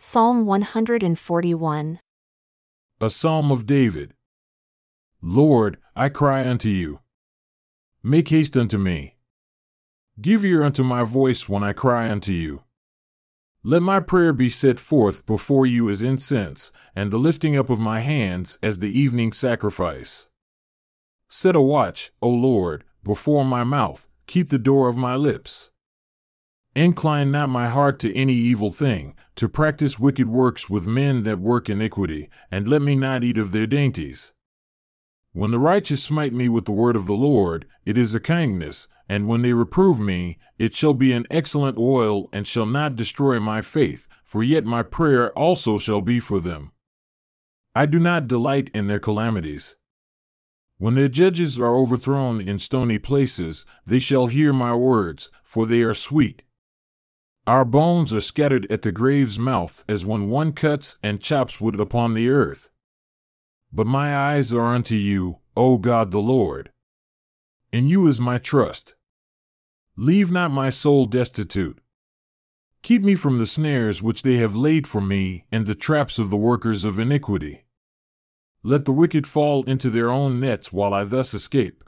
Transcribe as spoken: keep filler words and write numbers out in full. Psalm one forty-one. A Psalm of David. Lord, I cry unto you. Make haste unto me. Give ear unto my voice when I cry unto you. Let my prayer be set forth before you as incense, and the lifting up of my hands as the evening sacrifice. Set a watch, O Lord, before my mouth, keep the door of my lips. Incline not my heart to any evil thing, to practice wicked works with men that work iniquity, and let me not eat of their dainties. When the righteous smite me with the word of the Lord, it is a kindness, and when they reprove me, it shall be an excellent oil, and shall not destroy my faith, for yet my prayer also shall be for them. I do not delight in their calamities. When their judges are overthrown in stony places, they shall hear my words, for they are sweet. Our bones are scattered at the grave's mouth, as when one cuts and chops wood upon the earth. But my eyes are unto you, O God the Lord. In you is my trust. Leave not my soul destitute. Keep me from the snares which they have laid for me, and the traps of the workers of iniquity. Let the wicked fall into their own nets while I thus escape,